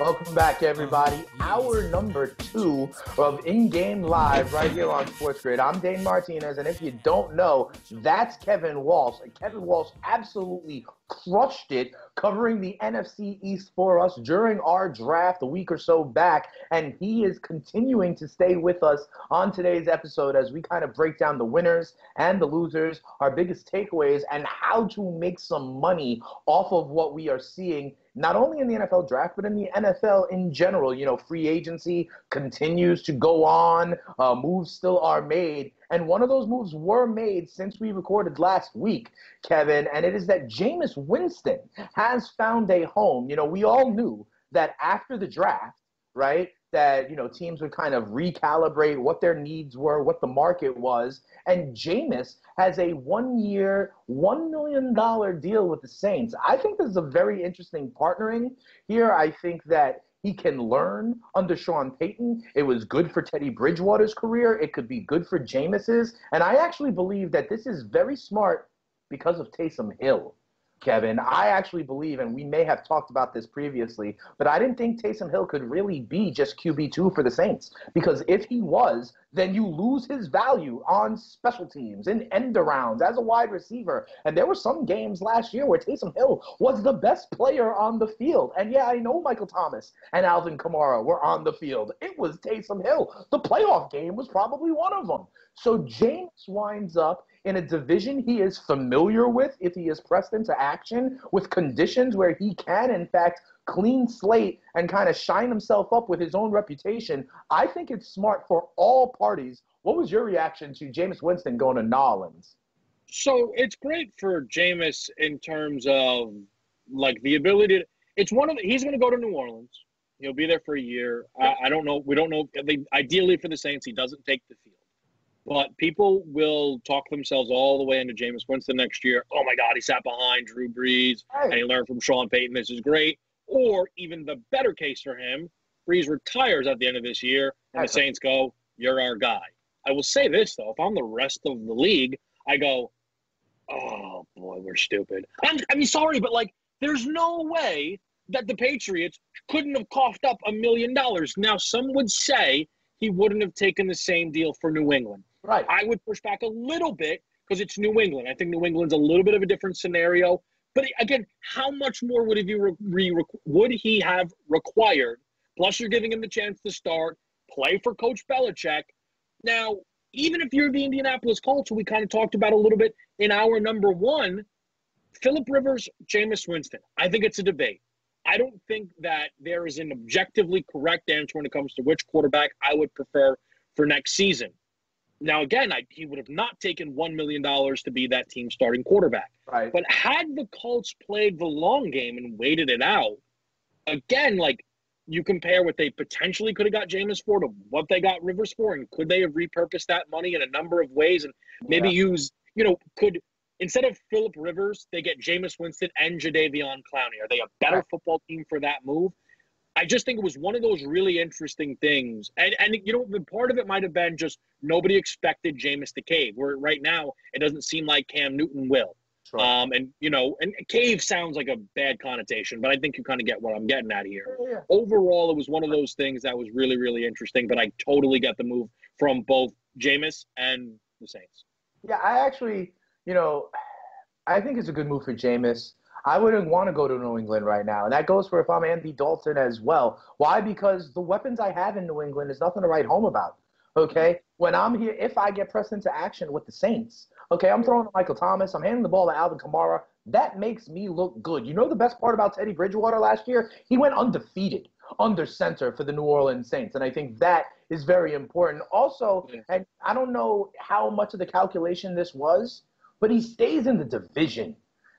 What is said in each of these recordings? Welcome back, everybody. Hour number 2 of In-Game Live right here on Sports Grid. I'm Dane Martinez, and if you don't know, that's Kevin Walsh. And Kevin Walsh absolutely crushed it covering the NFC East for us during our draft a week or so back, and he is continuing to stay with us on today's episode as we kind of break down the winners and the losers, our biggest takeaways, and how to make some money off of what we are seeing not only in the NFL draft, but in the NFL in general. You know, free agency continues to go on. Moves still are made. And one of those moves were made since we recorded last week, Kevin, and it is that Jameis Winston has found a home. You know, we all knew that after the draft, right, that, you know, teams would kind of recalibrate what their needs were, what the market was. And Jameis has a one-year, $1 million deal with the Saints. I think this is a very interesting partnering here. I think that he can learn under Sean Payton. It was good for Teddy Bridgewater's career. It could be good for Jameis's. And I actually believe that this is very smart because of Taysom Hill, Kevin. I actually believe, and we may have talked about this previously, but I didn't think Taysom Hill could really be just QB2 for the Saints. Because if he was, then you lose his value on special teams and end arounds as a wide receiver. And there were some games last year where Taysom Hill was the best player on the field. And yeah, I know Michael Thomas and Alvin Kamara were on the field. It was Taysom Hill. The playoff game was probably one of them. So Jameis winds up in a division he is familiar with if he is pressed into action, with conditions where he can, in fact, clean slate and kind of shine himself up with his own reputation. I think it's smart for all parties. What was your reaction to Jameis Winston going to New Orleans? So it's great for Jameis in terms of like the ability to, it's one of the, he's going to go to New Orleans. He'll be there for a year. I don't know. We don't know. Ideally for the Saints, he doesn't take the field. But people will talk themselves all the way into Jameis Winston next year. Oh, my God, he sat behind Drew Brees, and he learned from Sean Payton. This is great. Or even the better case for him, Brees retires at the end of this year, and the Saints go, you're our guy. I will say this, though. If I'm the rest of the league, I go, oh, boy, we're stupid. I mean, sorry, but, like, there's no way that the Patriots couldn't have coughed up $1 million. Now, some would say he wouldn't have taken the same deal for New England. Right. I would push back a little bit because it's New England. I think New England's a little bit of a different scenario. But again, how much more would he have required? Plus, you're giving him the chance to start, play for Coach Belichick. Now, even if you're the Indianapolis Colts, we kind of talked about a little bit in our #1, Philip Rivers, Jameis Winston. I think it's a debate. I don't think that there is an objectively correct answer when it comes to which quarterback I would prefer for next season. Now, again, he would have not taken $1 million to be that team's starting quarterback. Right. But had the Colts played the long game and waited it out, again, like, you compare what they potentially could have got Jameis for to what they got Rivers for, and could they have repurposed that money in a number of ways and maybe use, could instead of Phillip Rivers, they get Jameis Winston and Jadeveon Clowney. Are they a better football team for that move? I just think it was one of those really interesting things. And part of it might have been just nobody expected Jameis to cave, where right now it doesn't seem like Cam Newton will. Right. And cave sounds like a bad connotation, but I think you kind of get what I'm getting at here. Yeah. Overall, it was one of those things that was really, really interesting, but I totally got the move from both Jameis and the Saints. Yeah, I actually, I think it's a good move for Jameis. I wouldn't want to go to New England right now, and that goes for if I'm Andy Dalton as well. Why? Because the weapons I have in New England is nothing to write home about, okay? When I'm here, if I get pressed into action with the Saints, okay, I'm throwing to Michael Thomas. I'm handing the ball to Alvin Kamara. That makes me look good. You know the best part about Teddy Bridgewater last year? He went undefeated under center for the New Orleans Saints, and I think that is very important. Also, and I don't know how much of the calculation this was, but he stays in the division,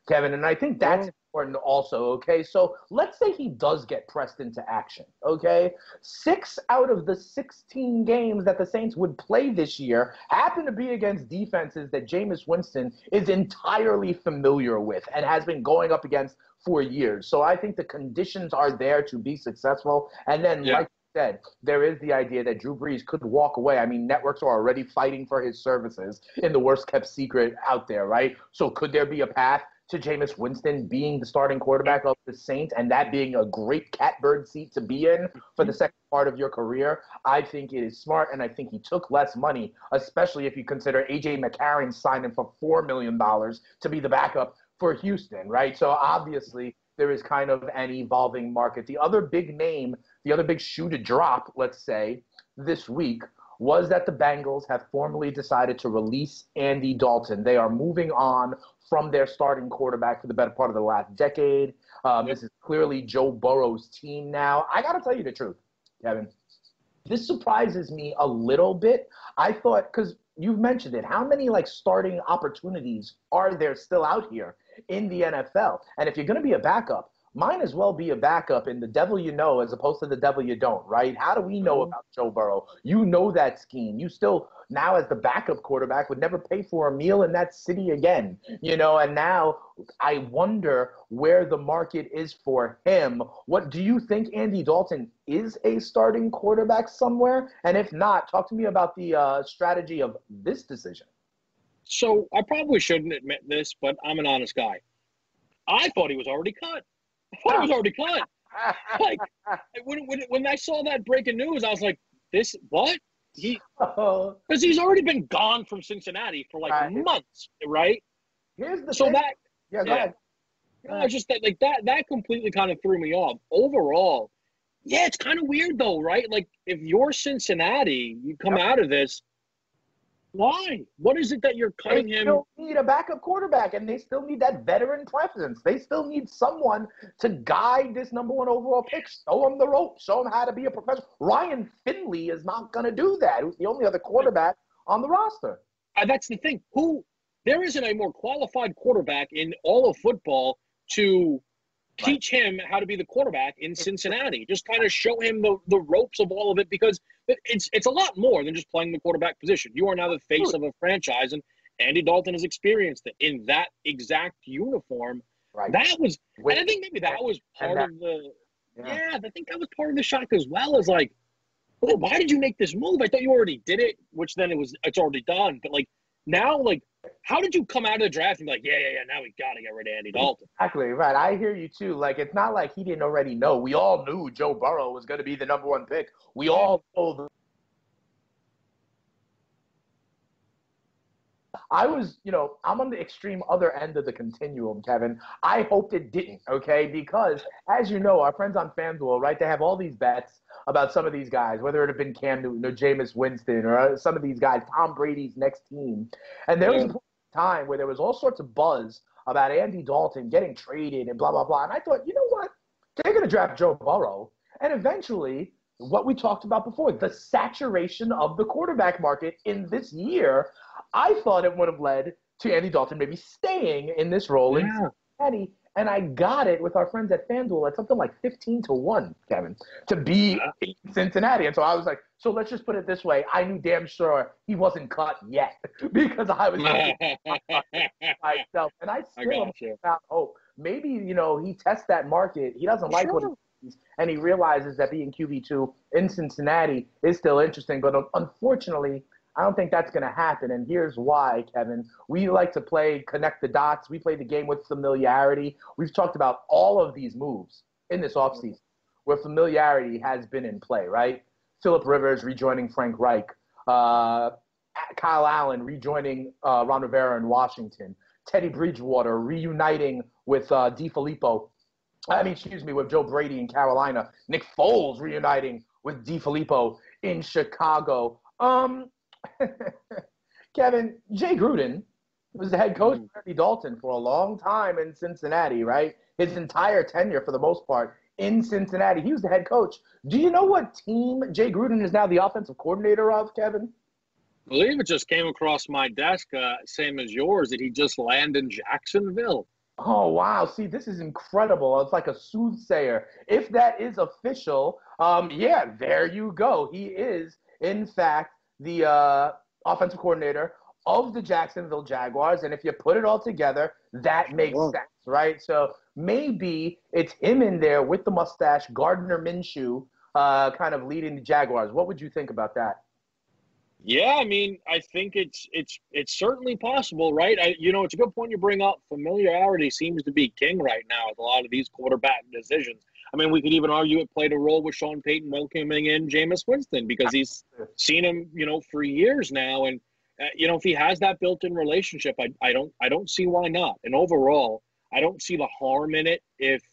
Kevin, and I think that's important also, okay? So let's say he does get pressed into action, okay? 6 out of the 16 games that the Saints would play this year happen to be against defenses that Jameis Winston is entirely familiar with and has been going up against for years. So I think the conditions are there to be successful. And then, like you said, there is the idea that Drew Brees could walk away. I mean, networks are already fighting for his services in the worst-kept secret out there, right? So could there be a path to Jameis Winston being the starting quarterback of the Saints and that being a great catbird seat to be in for the second part of your career? I think it is smart, and I think he took less money, especially if you consider A.J. McCarron signing for $4 million to be the backup for Houston, right? So obviously there is kind of an evolving market. The other big name, the other big shoe to drop, let's say, this week was that the Bengals have formally decided to release Andy Dalton. They are moving on from their starting quarterback for the better part of the last decade. This is clearly Joe Burrow's team now. I got to tell you the truth, Kevin. This surprises me a little bit. I thought, because you've mentioned it, how many starting opportunities are there still out here in the NFL? And if you're going to be a backup, might as well be a backup in the devil you know as opposed to the devil you don't, right? How do we know about Joe Burrow? You know that scheme. You still, now as the backup quarterback, would never pay for a meal in that city again, and now I wonder where the market is for him. What do you think? Andy Dalton is a starting quarterback somewhere? And if not, talk to me about the strategy of this decision. So I probably shouldn't admit this, but I'm an honest guy. I thought he was already cut. I was already cut. Like, when I saw that breaking news, I was like, "This what?" Because he's already been gone from Cincinnati for months, right? Here's the so thing. That go ahead. I just that completely kind of threw me off. Overall, it's kind of weird though, right? Like, if you're Cincinnati, you come out of this. Why? What is it that you're cutting him? They still need a backup quarterback, and they still need that veteran presence. They still need someone to guide this number 1 overall pick, show him the rope, show him how to be a professional. Ryan Finley is not going to do that, who's the only other quarterback on the roster. That's the thing. There isn't a more qualified quarterback in all of football to teach him how to be the quarterback in Cincinnati. Just kind of show him the ropes of all of it, because it's a lot more than just playing the quarterback position. You are now the face of a franchise, and Andy Dalton has experienced it in that exact uniform. Right. That was – and I think maybe that was part of the – I think that was part of the shock as well, is like, why did you make this move? I thought you already did it, which then it's already done. But, now, how did you come out of the draft and be like, now we got to get rid of Andy Dalton? Exactly, right. I hear you, too. It's not like he didn't already know. We all knew Joe Burrow was going to be the number 1 pick. We all know. I was, I'm on the extreme other end of the continuum, Kevin. I hoped it didn't, okay? Because, as you know, our friends on FanDuel, right, they have all these bets about some of these guys, whether it have been Cam Newton or Jameis Winston or some of these guys, Tom Brady's next team. And there was a time where there was all sorts of buzz about Andy Dalton getting traded and blah, blah, blah. And I thought, you know what? They're going to draft Joe Burrow. And eventually, what we talked about before, the saturation of the quarterback market in this year, I thought it would have led to Andy Dalton maybe staying in this role in Cincinnati. And I got it with our friends at FanDuel at something like 15-1, Kevin, to be in Cincinnati. And so I was like, so let's just put it this way. I knew damn sure he wasn't cut yet because I was myself. And I still have hope. Maybe, you know, he tests that market. He doesn't like what he sees, and he realizes that being QB2 in Cincinnati is still interesting. But unfortunately, I don't think that's going to happen, and here's why, Kevin. We like to play connect the dots. We play the game with familiarity. We've talked about all of these moves in this offseason where familiarity has been in play, right? Philip Rivers rejoining Frank Reich. Kyle Allen rejoining Ron Rivera in Washington. Teddy Bridgewater reuniting with DeFilippo. With Joe Brady in Carolina. Nick Foles reuniting with DeFilippo in Chicago. Kevin, Jay Gruden was the head coach of Andy Dalton for a long time in Cincinnati, right? His entire tenure, for the most part, in Cincinnati. He was the head coach. Do you know what team Jay Gruden is now the offensive coordinator of, Kevin? I believe it just came across my desk, same as yours, that he just landed in Jacksonville. Oh, wow. See, this is incredible. It's like a soothsayer. If that is official, yeah, there you go. He is, in fact, the offensive coordinator of the Jacksonville Jaguars. And if you put it all together, that makes sense, right? So maybe it's him in there with the mustache, Gardner Minshew, kind of leading the Jaguars. What would you think about that? Yeah, I mean, I think it's certainly possible, right? It's a good point you bring up. Familiarity seems to be king right now with a lot of these quarterback decisions. I mean, we could even argue it played a role with Sean Payton welcoming in Jameis Winston because he's seen him, for years now. And, if he has that built-in relationship, I don't see why not. And overall, I don't see the harm in it if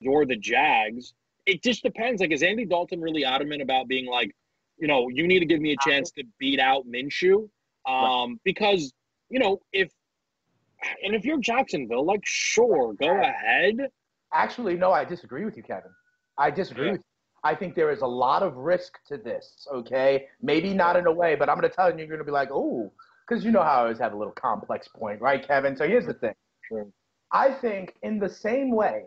you're the Jags. It just depends. Like, is Andy Dalton really adamant about being like, you need to give me a chance to beat out Minshew? Because, if you're Jacksonville, like, sure, go ahead. Actually, no, I disagree with you, Kevin. I disagree with you. I think there is a lot of risk to this, okay? Maybe not in a way, but I'm going to tell you, you're going to be like, oh, because you know how I always have a little complex point, right, Kevin? So here's the thing. Sure. I think in the same way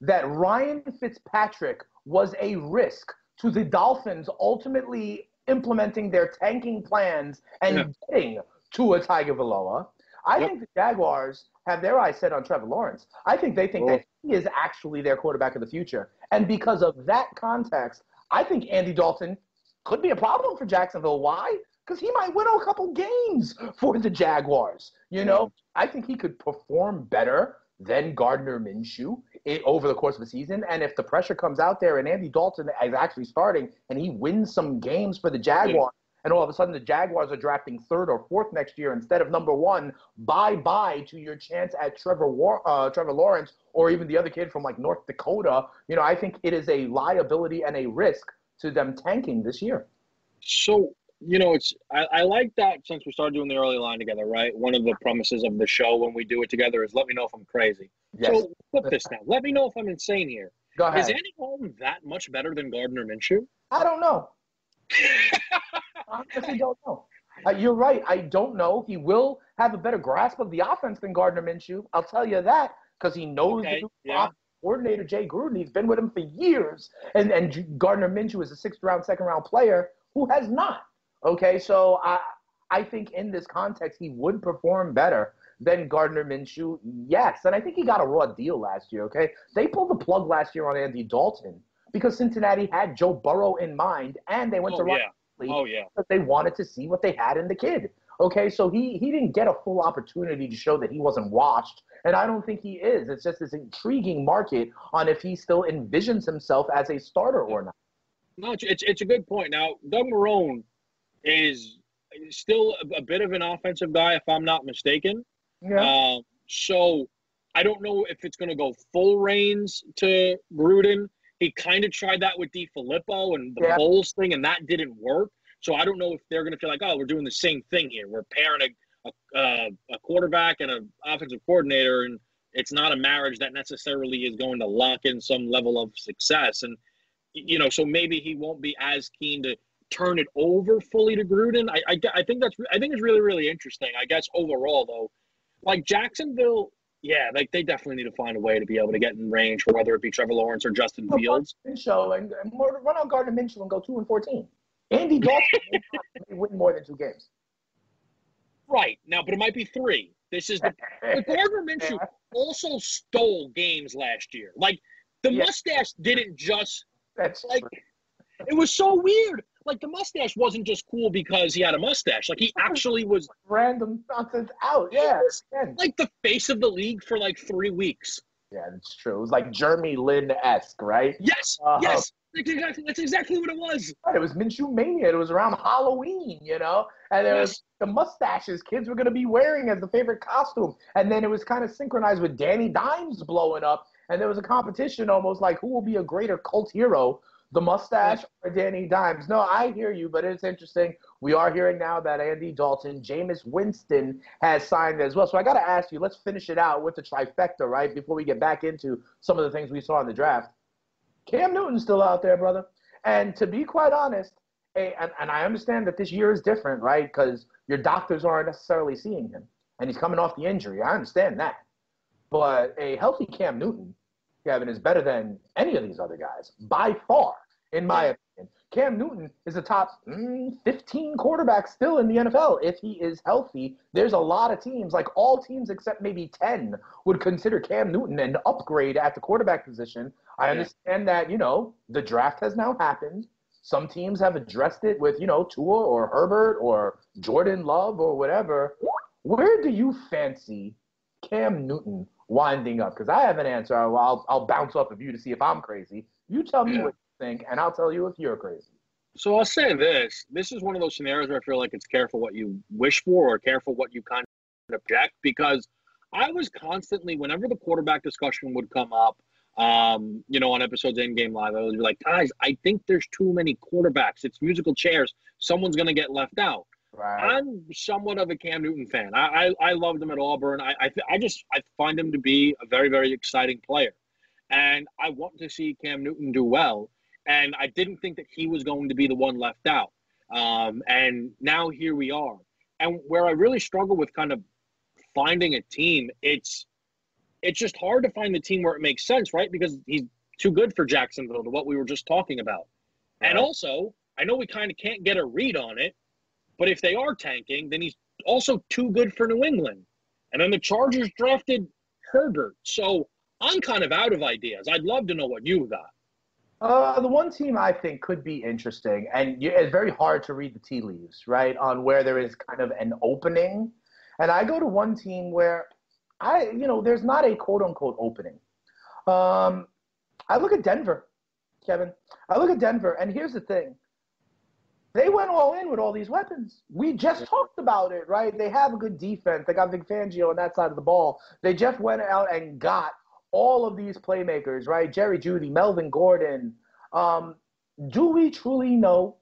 that Ryan Fitzpatrick was a risk to the Dolphins ultimately implementing their tanking plans and getting to a Tiger Valoa, I think the Jaguars have their eyes set on Trevor Lawrence. I think they think that he is actually their quarterback of the future. And because of that context, I think Andy Dalton could be a problem for Jacksonville. Why? Because he might win a couple games for the Jaguars. I think he could perform better than Gardner Minshew over the course of the season. And if the pressure comes out there and Andy Dalton is actually starting and he wins some games for the Jaguars, and all of a sudden the Jaguars are drafting third or fourth next year instead of number one, bye-bye to your chance at Trevor Lawrence or even the other kid from, like, North Dakota. I think it is a liability and a risk to them tanking this year. So, I like that since we started doing the early line together, right? One of the promises of the show when we do it together is let me know if I'm crazy. Yes. So flip this now. Let me know if I'm insane here. Go ahead. Is Andy Dalton that much better than Gardner Minshew? I don't know. I honestly don't know. You're right. I don't know. He will have a better grasp of the offense than Gardner Minshew. I'll tell you that because he knows the offense coordinator, Jay Gruden. He's been with him for years. And Gardner Minshew is a sixth-round, second-round player who has not. Okay, so I think in this context he would perform better than Gardner Minshew, yes. And I think he got a raw deal last year, okay? They pulled the plug last year on Andy Dalton because Cincinnati had Joe Burrow in mind and they went to Ryan League because they wanted to see what they had in the kid. Okay, so he didn't get a full opportunity to show that he wasn't washed, and I don't think he is. It's just this intriguing market on if he still envisions himself as a starter or not. No, it's a good point. Now, Doug Marrone is still a bit of an offensive guy, if I'm not mistaken. Yeah. So I don't know if it's going to go full reins to Gruden. He kind of tried that with DeFilippo and the Bowles thing, and that didn't work. So I don't know if they're going to feel like, oh, we're doing the same thing here. We're pairing a quarterback and an offensive coordinator, and It's not a marriage that necessarily is going to lock in some level of success. And, you know, so maybe he won't be as keen to turn it over fully to Gruden. I think it's really, really interesting. I guess overall, though, like Jacksonville, yeah, like they definitely need to find a way to be able to get in range for whether it be Trevor Lawrence or Justin Fields. Minshew and run out Gardner Minshew and go 2-14. Andy Dalton may win more than 2 games. Right. Now, but it might be 3. This is the Gardner Minshew also stole games last year. Like, the mustache didn't just – it was so weird. Like, the mustache wasn't just cool because he had a mustache. Like, he actually was – random nonsense out, yeah. Like, the face of the league for, like, 3 weeks. Yeah, that's true. It was like Jeremy Lin-esque, right? Yes, yes. That's exactly what it was. Right, it was Minshew Mania. It was around Halloween, you know? And it was the mustaches kids were going to be wearing as the favorite costume. And then it was kind of synchronized with Danny Dimes blowing up. And there was a competition almost like who will be a greater cult hero, the mustache or Danny Dimes. No, I hear you, but it's interesting. We are hearing now that Andy Dalton, Jameis Winston has signed as well. So I got to ask you, let's finish it out with the trifecta, right, before we get back into some of the things we saw in the draft. Cam Newton's still out there, brother. And to be quite honest, and I understand that this year is different, right, because your doctors aren't necessarily seeing him, and he's coming off the injury. I understand that. But a healthy Cam Newton, Kevin, is better than any of these other guys by far, in my opinion. Cam Newton is the top 15 quarterback still in the NFL if he is healthy. There's a lot of teams, like all teams except maybe 10, would consider Cam Newton an upgrade at the quarterback position. I understand that, you know, the draft has now happened. Some teams have addressed it with, you know, Tua or Herbert or Jordan Love or whatever. Where do you fancy Cam Newton winding up? Because I have an answer. I'll bounce off of you to see if I'm crazy. You tell me what you think, and I'll tell you if you're crazy. So I'll say this. This is one of those scenarios where I feel like it's careful what you wish for or careful what you kind of object, because I was constantly, whenever the quarterback discussion would come up, you know, on episodes of Endgame Live, I was like, guys, I think there's too many quarterbacks. It's musical chairs. Someone's going to get left out. Right. I'm somewhat of a Cam Newton fan. I loved him at Auburn. I find him to be a very, very exciting player. And I want to see Cam Newton do well. And I didn't think that he was going to be the one left out. And now here we are. And where I really struggle with kind of finding a team, it's just hard to find the team where it makes sense, right? Because he's too good for Jacksonville to what we were just talking about. Right. And also, I know we kind of can't get a read on it, but if they are tanking, then he's also too good for New England. And then the Chargers drafted Herbert. So I'm kind of out of ideas. I'd love to know what you got. The one team I think could be interesting, and it's very hard to read the tea leaves, right, on where there is kind of an opening. And I go to one team where – there's not a quote-unquote opening. I look at Denver, Kevin. I look at Denver, and here's the thing. They went all in with all these weapons. We just talked about it, right? They have a good defense. They got Vic Fangio on that side of the ball. They just went out and got all of these playmakers, right? Jerry Jeudy, Melvin Gordon. Do we truly know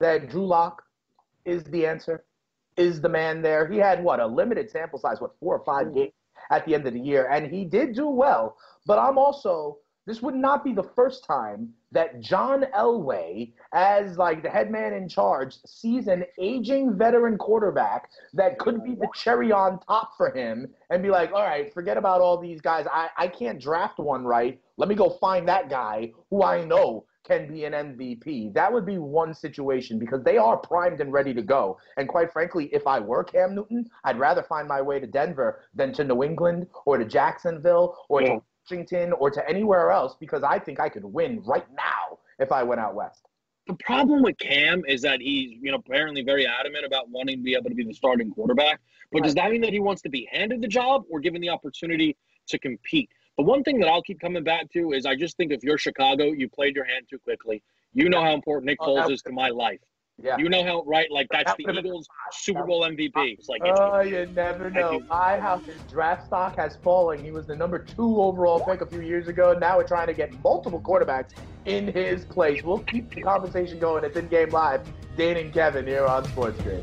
that Drew Lock is the answer? Is the man there? He had, a limited sample size, 4 or 5 games at the end of the year. And he did do well. But I'm also, this would not be the first time that John Elway, as like the head man in charge, sees an aging veteran quarterback that could be the cherry on top for him and be like, all right, forget about all these guys. I can't draft one right. Let me go find that guy who I know can be an MVP. That would be one situation because they are primed and ready to go. And quite frankly, if I were Cam Newton, I'd rather find my way to Denver than to New England or to Jacksonville or to Washington or to anywhere else because I think I could win right now if I went out west. The problem with Cam is that he's, apparently very adamant about wanting to be able to be the starting quarterback. But does that mean that he wants to be handed the job or given the opportunity to compete? But one thing that I'll keep coming back to is I just think if you're Chicago, you played your hand too quickly. You know how important Nick Foles is to my life. Yeah. You know how, right, like that's the Eagles' Super Bowl MVP. It's like, you never know. My house's draft stock has fallen. He was the number 2 overall pick a few years ago. Now we're trying to get multiple quarterbacks in his place. We'll keep the conversation going. It's In-Game Live. Dane and Kevin here on Sports Grid.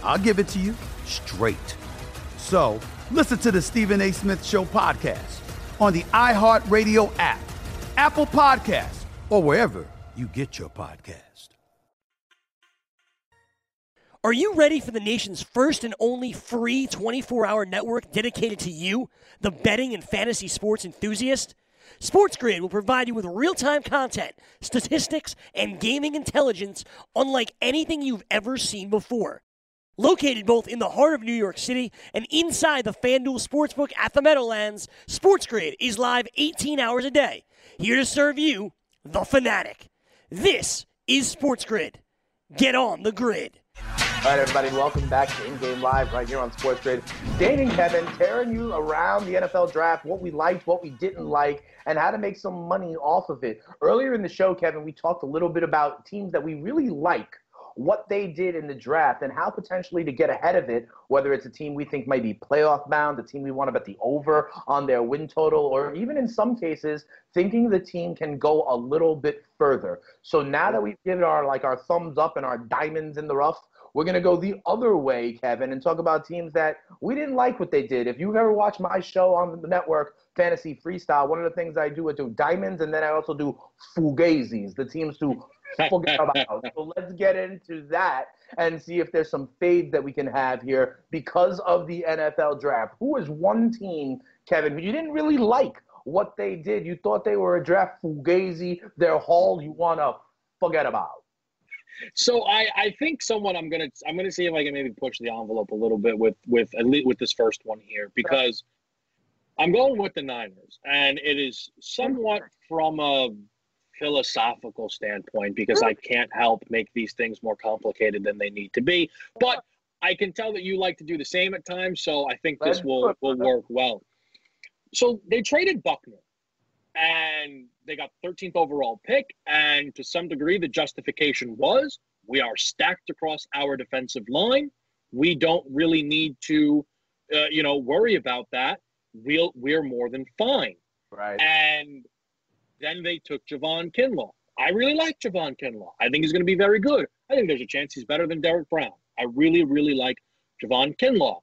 I'll give it to you straight. So, listen to the Stephen A. Smith Show podcast on the iHeartRadio app, Apple Podcasts, or wherever you get your podcast. Are you ready for the nation's first and only free 24-hour network dedicated to you, the betting and fantasy sports enthusiast? SportsGrid will provide you with real-time content, statistics, and gaming intelligence unlike anything you've ever seen before. Located both in the heart of New York City and inside the FanDuel Sportsbook at the Meadowlands, SportsGrid is live 18 hours a day, here to serve you, the fanatic. This is SportsGrid. Get on the grid. All right, everybody, welcome back to In Game Live right here on SportsGrid. Dane and Kevin tearing you around the NFL draft, what we liked, what we didn't like, and how to make some money off of it. Earlier in the show, Kevin, we talked a little bit about teams that we really like, what they did in the draft, and how potentially to get ahead of it, whether it's a team we think might be playoff bound, a team we want to bet the over on their win total, or even in some cases, thinking the team can go a little bit further. So now that we've given our thumbs up and our diamonds in the rough, we're going to go the other way, Kevin, and talk about teams that we didn't like what they did. If you've ever watched my show on the network, Fantasy Freestyle, one of the things I do diamonds, and then I also do fugazis, the teams to forget about. So let's get into that and see if there's some fade that we can have here because of the NFL draft. Who is one team, Kevin, who you didn't really like what they did? You thought they were a draft fugazi, their haul you want to forget about. So I think someone I'm gonna see if I can maybe push the envelope a little bit with at least with this first one here, because I'm going with the Niners, and it is somewhat from a philosophical standpoint, because I can't help make these things more complicated than they need to be. But I can tell that you like to do the same at times, so I think this will work well. So they traded Buckner, and they got 13th overall pick, and to some degree the justification was, we are stacked across our defensive line. We don't really need to worry about that. We're more than fine. Right. And then they took Javon Kinlaw. I really like Javon Kinlaw. I think he's going to be very good. I think there's a chance he's better than Derrick Brown. I really, really like Javon Kinlaw.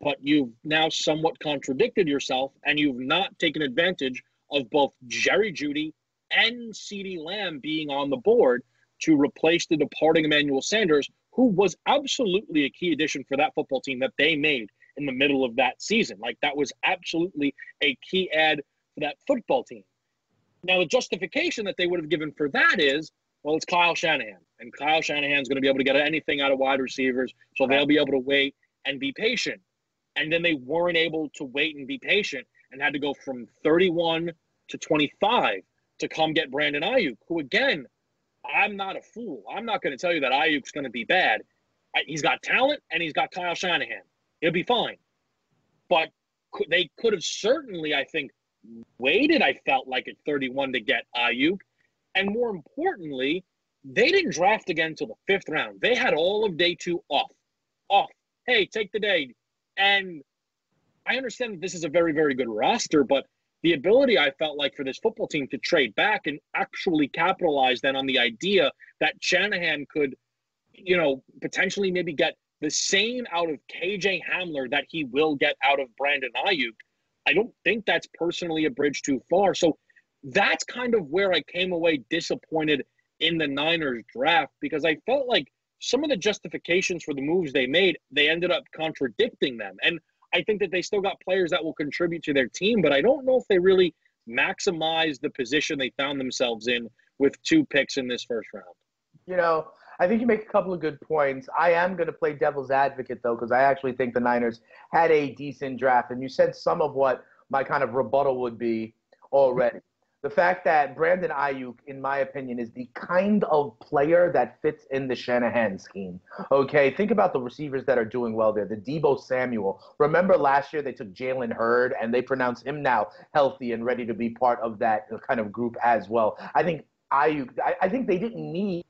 But you've now somewhat contradicted yourself, and you've not taken advantage of both Jerry Jeudy and CeeDee Lamb being on the board to replace the departing Emmanuel Sanders, who was absolutely a key addition for that football team that they made in the middle of that season. Like, that was absolutely a key add for that football team. Now, the justification that they would have given for that is, well, it's Kyle Shanahan, and Kyle Shanahan's going to be able to get anything out of wide receivers, so they'll be able to wait and be patient. And then they weren't able to wait and be patient and had to go from 31 to 25 to come get Brandon Ayuk, who, again, I'm not a fool. I'm not going to tell you that Ayuk's going to be bad. He's got talent, and he's got Kyle Shanahan. He'll be fine. But they could have certainly, I think, waited, I felt like, at 31 to get Ayuk. And more importantly, they didn't draft again until the fifth round. They had all of day two off. Hey, take the day. And I understand that this is a very, very good roster, but the ability, I felt like, for this football team to trade back and actually capitalize then on the idea that Shanahan could, you know, potentially maybe get the same out of KJ Hamler that he will get out of Brandon Ayuk, I don't think that's personally a bridge too far. So that's kind of where I came away disappointed in the Niners draft, because I felt like some of the justifications for the moves they made, they ended up contradicting them. And I think that they still got players that will contribute to their team, but I don't know if they really maximized the position they found themselves in with two picks in this first round. You know, I think you make a couple of good points. I am going to play devil's advocate, though, because I actually think the Niners had a decent draft. And you said some of what my kind of rebuttal would be already. The fact that Brandon Ayuk, in my opinion, is the kind of player that fits in the Shanahan scheme. Okay, think about the receivers that are doing well there. The Deebo Samuel. Remember last year they took Jalen Hurd, and they pronounce him now healthy and ready to be part of that kind of group as well. I think Ayuk, I think they didn't need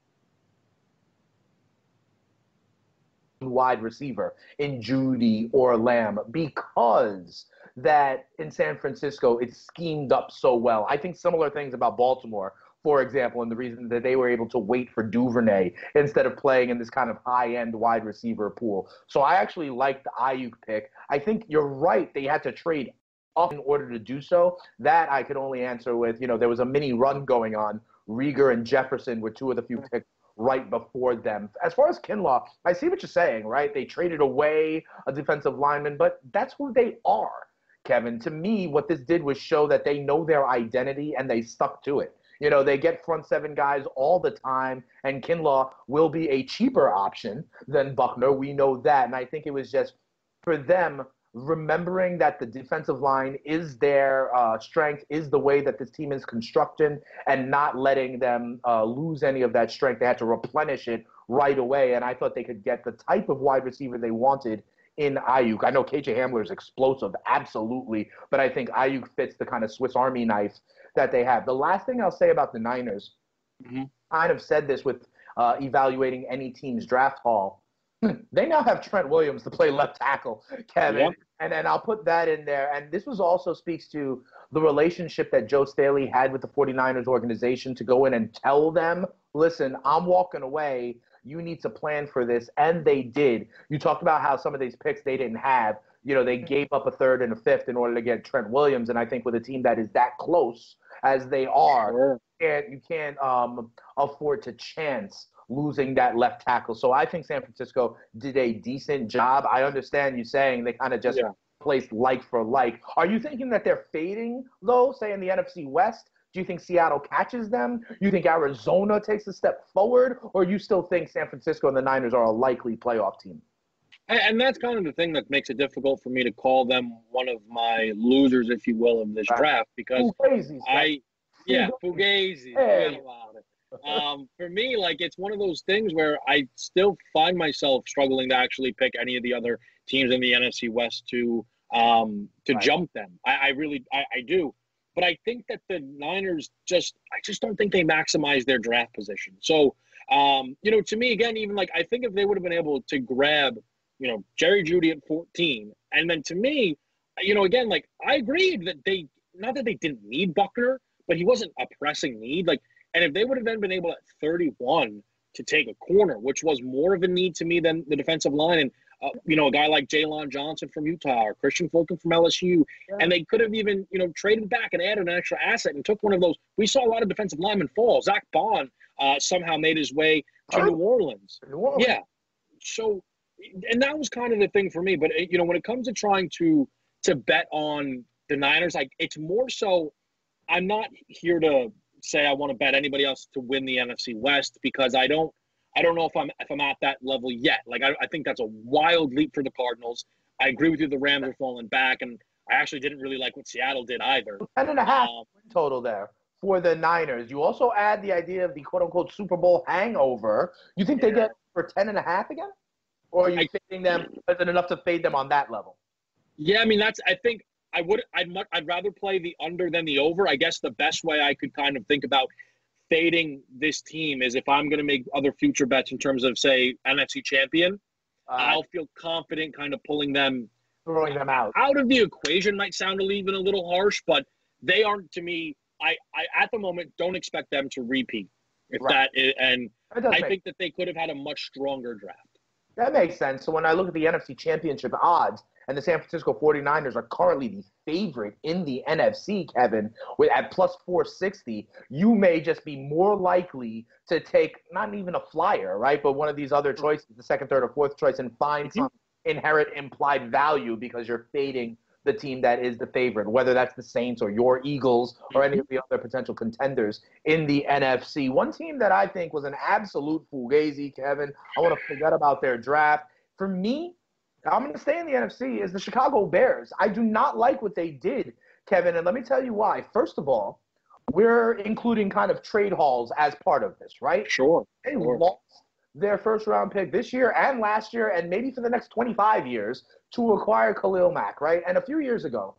wide receiver in Jeudy or Lamb because that in San Francisco it's schemed up so well. I think similar things about Baltimore, for example, and the reason that they were able to wait for Duvernay instead of playing in this kind of high-end wide receiver pool. So I actually like the Ayuk pick. I think you're right, they had to trade up in order to do so. That I could only answer with, you know, there was a mini run going on. Reagor and Jefferson were two of the few picks right before them. As far as Kinlaw, I see what you're saying, right? They traded away a defensive lineman, but that's who they are, Kevin. To me, what this did was show that they know their identity and they stuck to it. You know, they get front seven guys all the time, and Kinlaw will be a cheaper option than Buckner. We know that, and I think it was just for them remembering that the defensive line is their strength, is the way that this team is constructed, and not letting them lose any of that strength. They had to replenish it right away, and I thought they could get the type of wide receiver they wanted in Ayuk. I know KJ Hamler is explosive, absolutely, but I think Ayuk fits the kind of Swiss Army knife that they have. The last thing I'll say about the Niners, kind of said this with evaluating any team's draft haul, they now have Trent Williams to play left tackle, Kevin. Yep. And I'll put that in there. And this was also speaks to the relationship that Joe Staley had with the 49ers organization to go in and tell them, listen, I'm walking away. You need to plan for this. And they did. You talked about how some of these picks they didn't have. You know, they gave up a third and a fifth in order to get Trent Williams. And I think with a team that is that close as they are, you can't afford to chance losing that left tackle. So I think San Francisco did a decent job. I understand you saying they kind of just placed like for like. Are you thinking that they're fading, though, say in the NFC West? Do you think Seattle catches them? You think Arizona takes a step forward? Or you still think San Francisco and the Niners are a likely playoff team? And that's kind of the thing that makes it difficult for me to call them one of my losers, if you will, of this draft. Because Fugazi. Hey. For me, like, it's one of those things where I still find myself struggling to actually pick any of the other teams in the NFC West to jump them. I really do. But I think that the Niners I just don't think they maximize their draft position. So, you know, to me, again, even like I think if they would have been able to grab, you know, Jerry Jeudy at 14, and then to me, you know, again, like I agreed that they – not that they didn't need Buckner, but he wasn't a pressing need. Like, and if they would have then been able at 31 to take a corner, which was more of a need to me than the defensive line, and, you know, a guy like Jalen Johnson from Utah or Christian Fulton from LSU, and they could have even, you know, traded back and added an extra asset and took one of those. We saw a lot of defensive linemen fall. Zach Bond somehow made his way to New Orleans. Yeah. So and that was kind of the thing for me. But, you know, when it comes to trying to bet on the Niners, like, it's more so I'm not here to say I want to bet anybody else to win the NFC West, because I don't know if I'm at that level yet. Like, I think that's a wild leap for the Cardinals. I agree with you. The Rams are falling back, and I actually didn't really like what Seattle did either. 10.5 total there for the Niners. You also add the idea of the quote-unquote Super Bowl hangover. You think they get for 10.5 again? Or are you fading them? Is it enough to fade them on that level? Yeah, I mean, that's – I think I'd rather play the under than the over. I guess the best way I could kind of think about fading this team is if I'm going to make other future bets in terms of, say, NFC champion, I'll feel confident kind of pulling them – throwing them out. Out of the equation might sound even a little harsh, but they aren't to me – I at the moment don't expect them to repeat. If right. that is, and that I think that they could have had a much stronger draft. That makes sense. So when I look at the NFC Championship odds, and the San Francisco 49ers are currently the favorite in the NFC, Kevin, with at plus 460, you may just be more likely to take not even a flyer, right, but one of these other choices, the second, third, or fourth choice, and find some inherent implied value because you're fading the team that is the favorite, whether that's the Saints or your Eagles or any of the other potential contenders in the NFC. One team that I think was an absolute fugazi, Kevin, I want to forget about their draft. For me, I'm going to stay in the NFC, is the Chicago Bears. I do not like what they did, Kevin, and let me tell you why. First of all, we're including kind of trade hauls as part of this, right? Sure. They lost their first-round pick this year and last year and maybe for the next 25 years to acquire Khalil Mack, right? And a few years ago,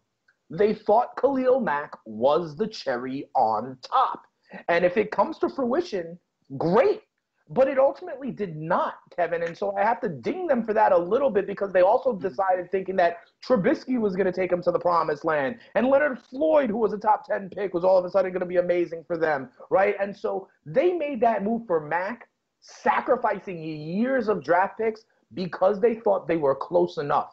they thought Khalil Mack was the cherry on top. And if it comes to fruition, great. But it ultimately did not, Kevin. And so I have to ding them for that a little bit, because they also decided thinking that Trubisky was going to take them to the promised land. And Leonard Floyd, who was a top 10 pick, was all of a sudden going to be amazing for them, right? And so they made that move for Mack, sacrificing years of draft picks because they thought they were close enough.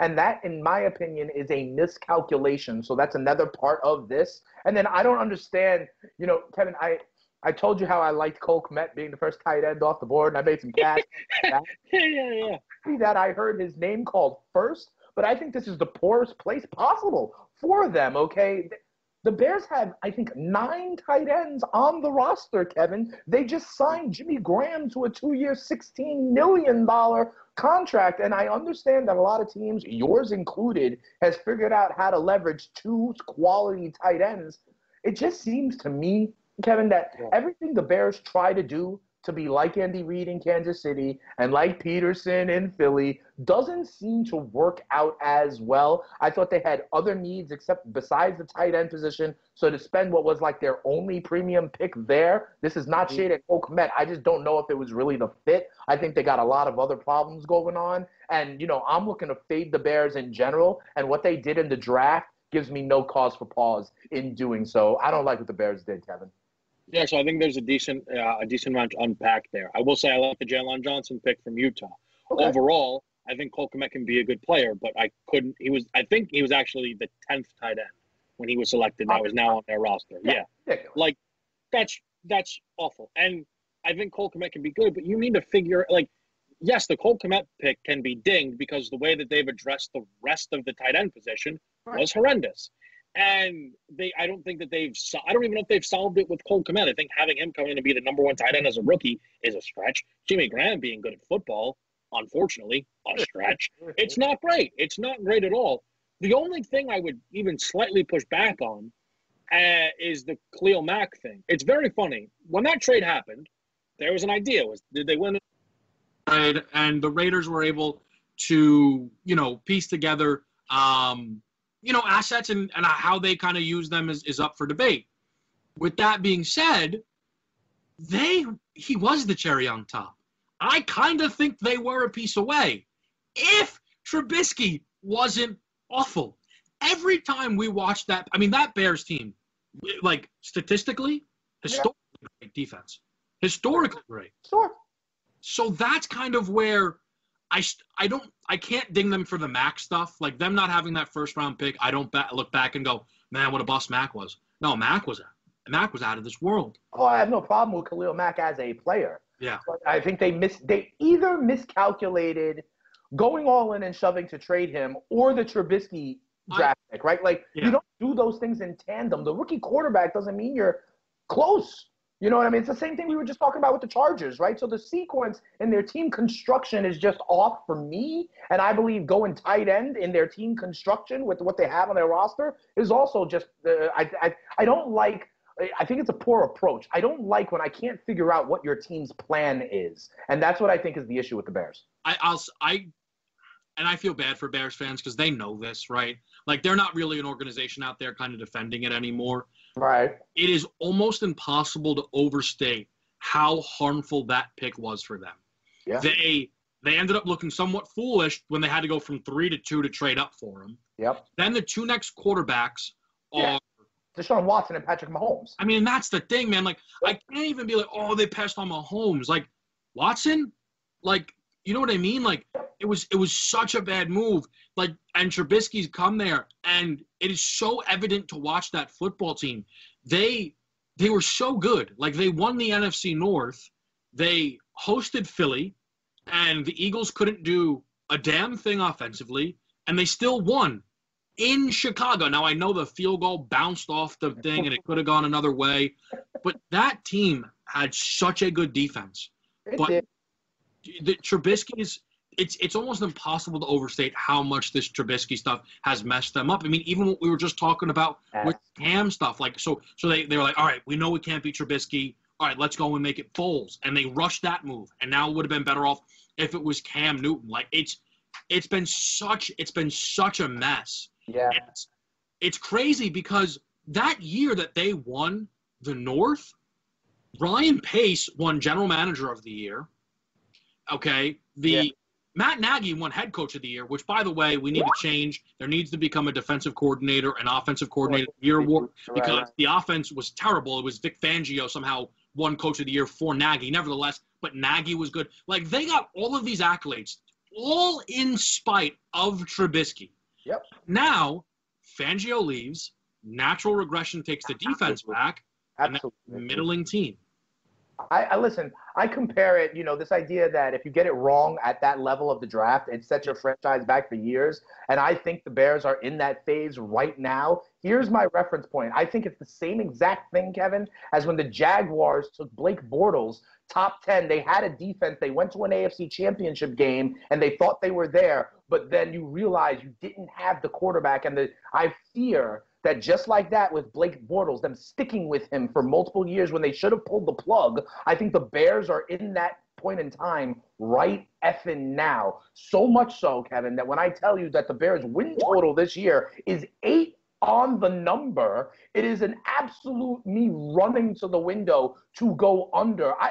And that, in my opinion, is a miscalculation. So that's another part of this. And then I don't understand, you know, Kevin, I told you how I liked Cole Kmet being the first tight end off the board, and I made some cash. That I heard his name called first, but I think this is the poorest place possible for them, okay? The Bears have, I think, 9 tight ends on the roster, Kevin. They just signed Jimmy Graham to a 2-year, $16 million contract, and I understand that a lot of teams, yours included, has figured out how to leverage 2 quality tight ends. It just seems to me, Kevin, that everything the Bears try to do to be like Andy Reid in Kansas City and like Peterson in Philly doesn't seem to work out as well. I thought they had other needs except besides the tight end position, so to spend what was like their only premium pick there, this is not shade at Cole Kmet. I just don't know if it was really the fit. I think they got a lot of other problems going on, and, you know, I'm looking to fade the Bears in general, and what they did in the draft gives me no cause for pause in doing so. I don't like what the Bears did, Kevin. Yeah, so I think there's a decent amount to unpack there. I will say I like the Jalen Johnson pick from Utah. Okay. Overall, I think Cole Kmet can be a good player, but I think he was actually the 10th tight end when he was selected. That was now on their roster. Yeah. Like, that's awful. And I think Cole Kmet can be good, but you need to figure, like, yes, the Cole Kmet pick can be dinged because the way that they've addressed the rest of the tight end position was horrendous. And I don't even know if they've solved it with Cole Kmet. I think having him come in and be the number 1 tight end as a rookie is a stretch. Jimmy Graham being good at football, unfortunately, a stretch. It's not great. It's not great at all. The only thing I would even slightly push back on is the Khalil Mack thing. It's very funny. When that trade happened, there was an idea. Did they win? And the Raiders were able to, you know, piece together you know, assets and how they kind of use them is up for debate. With that being said, he was the cherry on top. I kind of think they were a piece away. If Trubisky wasn't awful, every time we watched that, I mean, that Bears team, like, statistically, historically great defense. Historically great. Sure. So that's kind of where I can't ding them for the Mac stuff. Like, them not having that first-round pick, I don't look back and go, man, what a bust Mac was. No, Mac was out of this world. Oh, I have no problem with Khalil Mack as a player. Yeah. But I think they either miscalculated going all in and shoving to trade him or the Trubisky draft pick, right? Like, you don't do those things in tandem. The rookie quarterback doesn't mean you're close. You know what I mean? It's the same thing we were just talking about with the Chargers, right? So the sequence in their team construction is just off for me, and I believe going tight end in their team construction with what they have on their roster is also just I don't like – I think it's a poor approach. I don't like when I can't figure out what your team's plan is, and that's what I think is the issue with the Bears. And I feel bad for Bears fans because they know this, right? Like, they're not really an organization out there kind of defending it anymore. Right. It is almost impossible to overstate how harmful that pick was for them. Yeah. They ended up looking somewhat foolish when they had to go from 3 to 2 to trade up for him. Yep. Then the two next quarterbacks are Deshaun Watson and Patrick Mahomes. I mean, that's the thing, man. Like, I can't even be like, oh, they passed on Mahomes. Like, Watson? Like, you know what I mean? Like, it was such a bad move. Like, and Trubisky's come there, and it is so evident to watch that football team. They were so good. Like, they won the NFC North. They hosted Philly, and the Eagles couldn't do a damn thing offensively, and they still won in Chicago. Now, I know the field goal bounced off the thing, and it could have gone another way, but that team had such a good defense. The Trubisky is – it's almost impossible to overstate how much this Trubisky stuff has messed them up. I mean, even what we were just talking about with Cam stuff. Like, so they were like, all right, we know we can't beat Trubisky. All right, let's go and make it Foles. And they rushed that move. And now it would have been better off if it was Cam Newton. Like, it's been such a mess. Yeah. It's crazy because that year that they won the North, Ryan Pace won General Manager of the Year. Okay, Matt Nagy won Head Coach of the Year, which, by the way, we need to change. There needs to become a defensive coordinator and offensive coordinator of the year award because the offense was terrible. It was Vic Fangio somehow won Coach of the Year for Nagy, nevertheless, but Nagy was good. Like, they got all of these accolades, all in spite of Trubisky. Yep. Now, Fangio leaves. Natural regression takes the defense back. Absolutely. And that's a middling team. Listen, I compare it, you know, this idea that if you get it wrong at that level of the draft, it sets your franchise back for years. And I think the Bears are in that phase right now. Here's my reference point. I think it's the same exact thing, Kevin, as when the Jaguars took Blake Bortles top 10. They had a defense. They went to an AFC championship game, and they thought they were there. But then you realize you didn't have the quarterback. And I fear that just like that with Blake Bortles, them sticking with him for multiple years when they should have pulled the plug, I think the Bears are in that point in time right effing now. So much so, Kevin, that when I tell you that the Bears' win total this year is 8 on the number, it is an absolute me running to the window to go under. I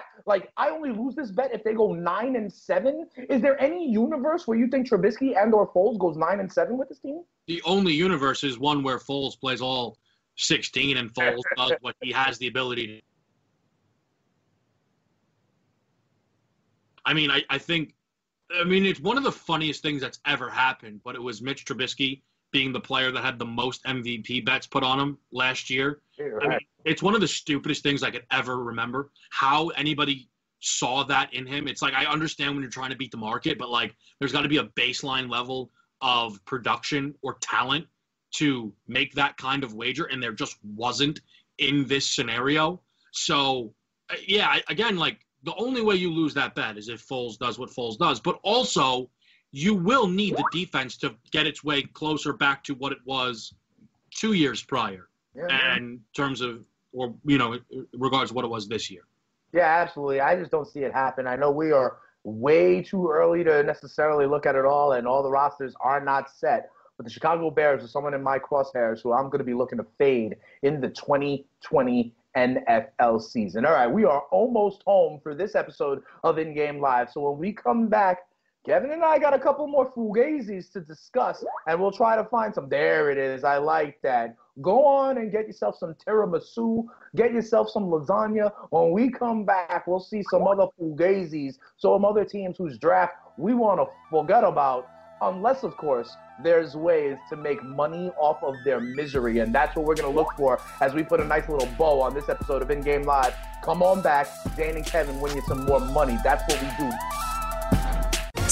only lose this bet if they go 9-7. Is there any universe where you think Trubisky and or Foles goes 9-7 with this team? The only universe is one where Foles plays all 16 and Foles does what he has the ability to. I mean, I think it's one of the funniest things that's ever happened, but it was Mitch Trubisky being the player that had the most MVP bets put on him last year. Right. I mean, it's one of the stupidest things I could ever remember, how anybody saw that in him. It's like, I understand when you're trying to beat the market, but, like, there's got to be a baseline level of production or talent to make that kind of wager, and there just wasn't in this scenario. So, yeah, again, like, the only way you lose that bet is if Foles does what Foles does. But also, you will need the defense to get its way closer back to what it was 2 years prior in terms of, or, you know, in regards to what it was this year. Yeah, absolutely. I just don't see it happen. I know we are way too early to necessarily look at it all, and all the rosters are not set. But the Chicago Bears are someone in my crosshairs who I'm going to be looking to fade in the 2020 NFL season. All right, we are almost home for this episode of In Game Live. So when we come back, Kevin and I got a couple more fugazis to discuss, and we'll try to find some. There it is. I like that. Go on and get yourself some tiramisu. Get yourself some lasagna. When we come back, we'll see some other fugazis, some other teams whose draft we want to forget about, unless, of course, there's ways to make money off of their misery. And that's what we're going to look for as we put a nice little bow on this episode of In Game Live. Come on back. Dane and Kevin win you some more money. That's what we do.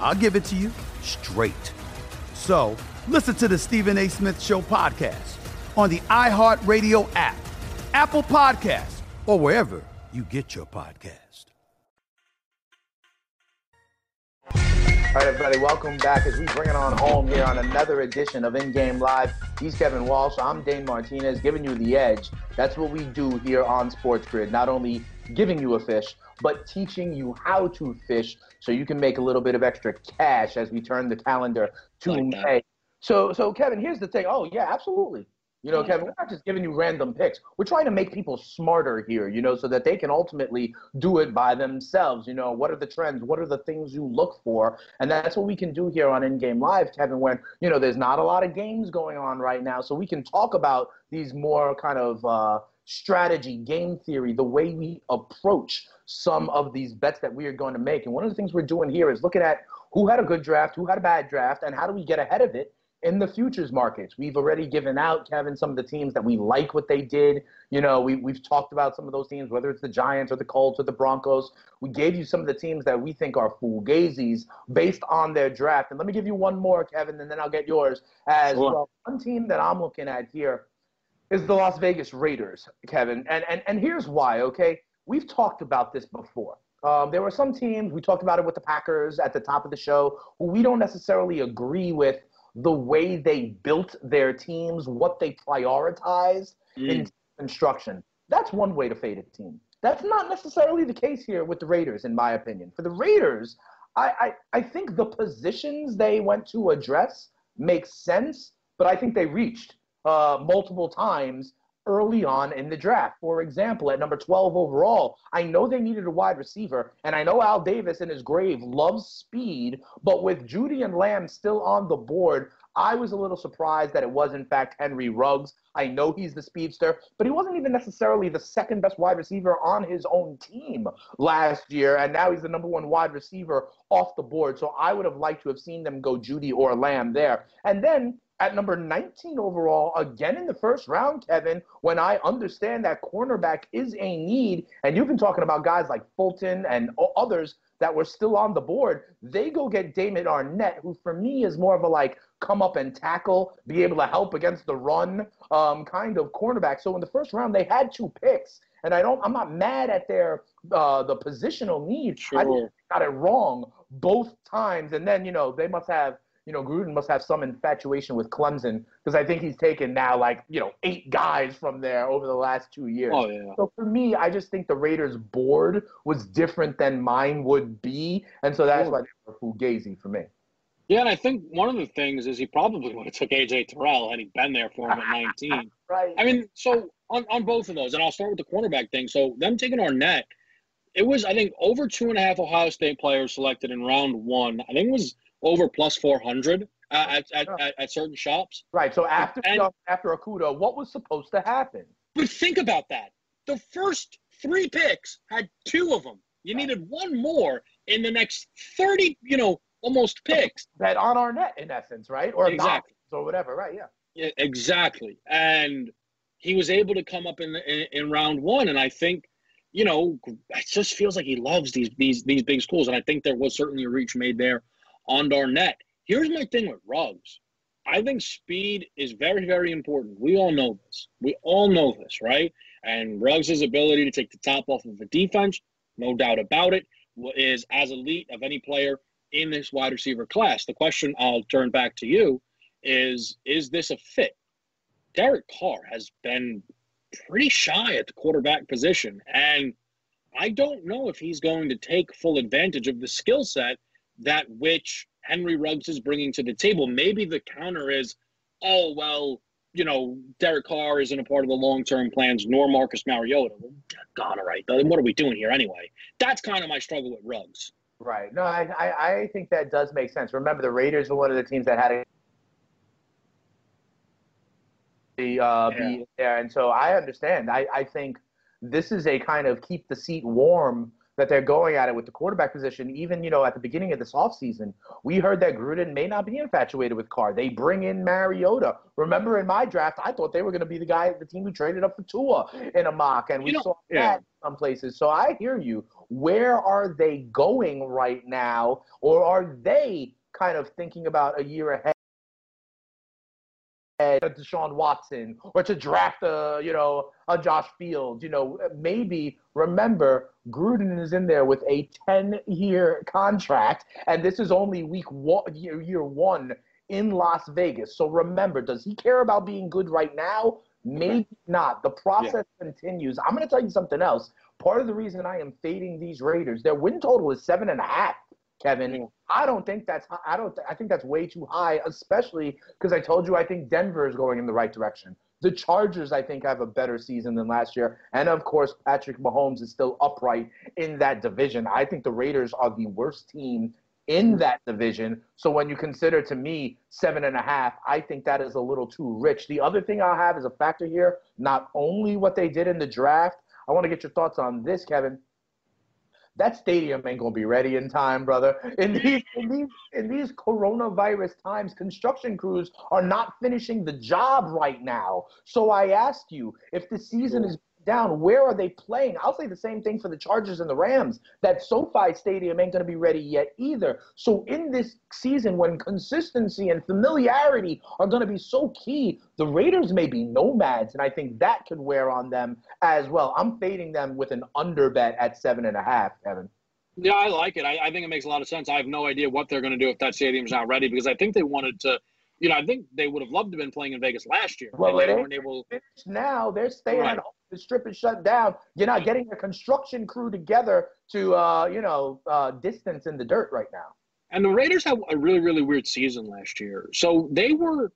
I'll give it to you straight. So, listen to the Stephen A. Smith Show podcast on the iHeartRadio app, Apple Podcasts, or wherever you get your podcast. All right, everybody, welcome back as we bring it on home here on another edition of In Game Live. He's Kevin Walsh. I'm Dane Martinez, giving you the edge. That's what we do here on Sports Grid, not only giving you a fish, but teaching you how to fish so you can make a little bit of extra cash as we turn the calendar to May. So Kevin, here's the thing. Oh, yeah, absolutely. You know, Kevin, we're not just giving you random picks. We're trying to make people smarter here, you know, so that they can ultimately do it by themselves. You know, what are the trends? What are the things you look for? And that's what we can do here on In Game Live, Kevin, when, you know, there's not a lot of games going on right now. So we can talk about these more kind of strategy, game theory, the way we approach some of these bets that we are going to make. And one of the things we're doing here is looking at who had a good draft, who had a bad draft, and how do we get ahead of it in the futures markets. We've already given out, Kevin, some of the teams that we like what they did. You know, we've talked about some of those teams, whether it's the Giants or the Colts or the Broncos. We gave you some of the teams that we think are fugazis based on their draft. And let me give you one more, Kevin, and then I'll get yours as well. One team that I'm looking at here is the Las Vegas Raiders, Kevin. And here's why, okay? We've talked about this before. There were some teams, we talked about it with the Packers at the top of the show, who we don't necessarily agree with the way they built their teams, what they prioritized in construction. That's one way to fade a team. That's not necessarily the case here with the Raiders, in my opinion. For the Raiders, I think the positions they went to address make sense, but I think they reached multiple times early on in the draft. For example, at number 12 overall, I know they needed a wide receiver, and I know Al Davis in his grave loves speed, but with Jeudy and Lamb still on the board, I was a little surprised that it was, in fact, Henry Ruggs. I know he's the speedster, but he wasn't even necessarily the second best wide receiver on his own team last year, and now he's the number one wide receiver off the board, so I would have liked to have seen them go Jeudy or Lamb there. And then at number 19 overall, again in the first round, Kevin, when I understand that cornerback is a need, and you've been talking about guys like Fulton and others that were still on the board, they go get Damon Arnett, who for me is more of a like come up and tackle, be able to help against the run kind of cornerback. So in the first round, they had two picks, and I'm not mad at their the positional need. Sure. I got it wrong both times, and then, you know, they must have you know, Gruden must have some infatuation with Clemson, because I think he's taken now, like, you know, 8 guys from there over the last 2 years. Oh, yeah. So for me, I just think the Raiders' board was different than mine would be, and so that's why they were fugazi for me. Yeah, and I think one of the things is he probably would have took A.J. Terrell had he been there for him at 19. Right. I mean, so on both of those, and I'll start with the cornerback thing. So them taking Arnett, it was, I think, over 2.5 Ohio State players selected in round one. I think it was over plus 400 at certain shops. Right, so after Okudah, what was supposed to happen? But think about that. The first 3 picks had 2 of them. You needed 1 more in the next 30, you know, almost picks that on Arnett, in essence, right? Or exactly, or whatever, right? Yeah, exactly. And he was able to come up in round one, and I think, you know, it just feels like he loves these big schools, and I think there was certainly a reach made there on Arnett. Here's my thing with Ruggs. I think speed is very, very important. We all know this. Right? And Ruggs' ability to take the top off of the defense, no doubt about it, is as elite of any player in this wide receiver class. The question I'll turn back to you is this a fit? Derek Carr has been pretty shy at the quarterback position, and I don't know if he's going to take full advantage of the skill set that which Henry Ruggs is bringing to the table. Maybe the counter is, oh, well, you know, Derek Carr isn't a part of the long-term plans, nor Marcus Mariota. Well, God, all right, what are we doing here anyway? That's kind of my struggle with Ruggs. Right. No, I think that does make sense. Remember, the Raiders were one of the teams that had to be there. And so I understand. I think this is a kind of keep the seat warm that they're going at it with the quarterback position. Even, you know, at the beginning of this offseason, we heard that Gruden may not be infatuated with Carr. They bring in Mariota. Remember, in my draft, I thought they were going to be the team who traded up for Tua in a mock, and we saw that in some places. So I hear you. Where are they going right now, or are they kind of thinking about a year ahead to Deshaun Watson, or to draft a Josh Fields? You know, maybe, remember, Gruden is in there with a 10-year contract, and this is only year one in Las Vegas. So remember, does he care about being good right now? Maybe not. The process continues. I'm going to tell you something else. Part of the reason I am fading these Raiders, their win total is 7.5, Kevin. Mm-hmm. I don't think that's – I think that's way too high, especially because I told you I think Denver is going in the right direction. The Chargers, I think, have a better season than last year. And, of course, Patrick Mahomes is still upright in that division. I think the Raiders are the worst team in that division. So when you consider, to me, 7.5, I think that is a little too rich. The other thing I'll have is a factor here, not only what they did in the draft – I want to get your thoughts on this, Kevin. That stadium ain't going to be ready in time, brother. In these coronavirus times, construction crews are not finishing the job right now. So I ask you, if the season is down, where are they playing? I'll say the same thing for the Chargers and the Rams. That SoFi Stadium ain't going to be ready yet either. So in this season, when consistency and familiarity are going to be so key, the Raiders may be nomads, and I think that could wear on them as well. I'm fading them with an under bet at 7.5, Kevin. Yeah, I like it. I think it makes a lot of sense. I have no idea what they're going to do if that stadium's not ready, because I think they wanted to. You know, I think they would have loved to have been playing in Vegas last year. Well, they weren't able to. Now they're staying at home. The strip is shut down. You're not getting a construction crew together to, distance in the dirt right now. And the Raiders had a really, really weird season last year. So they were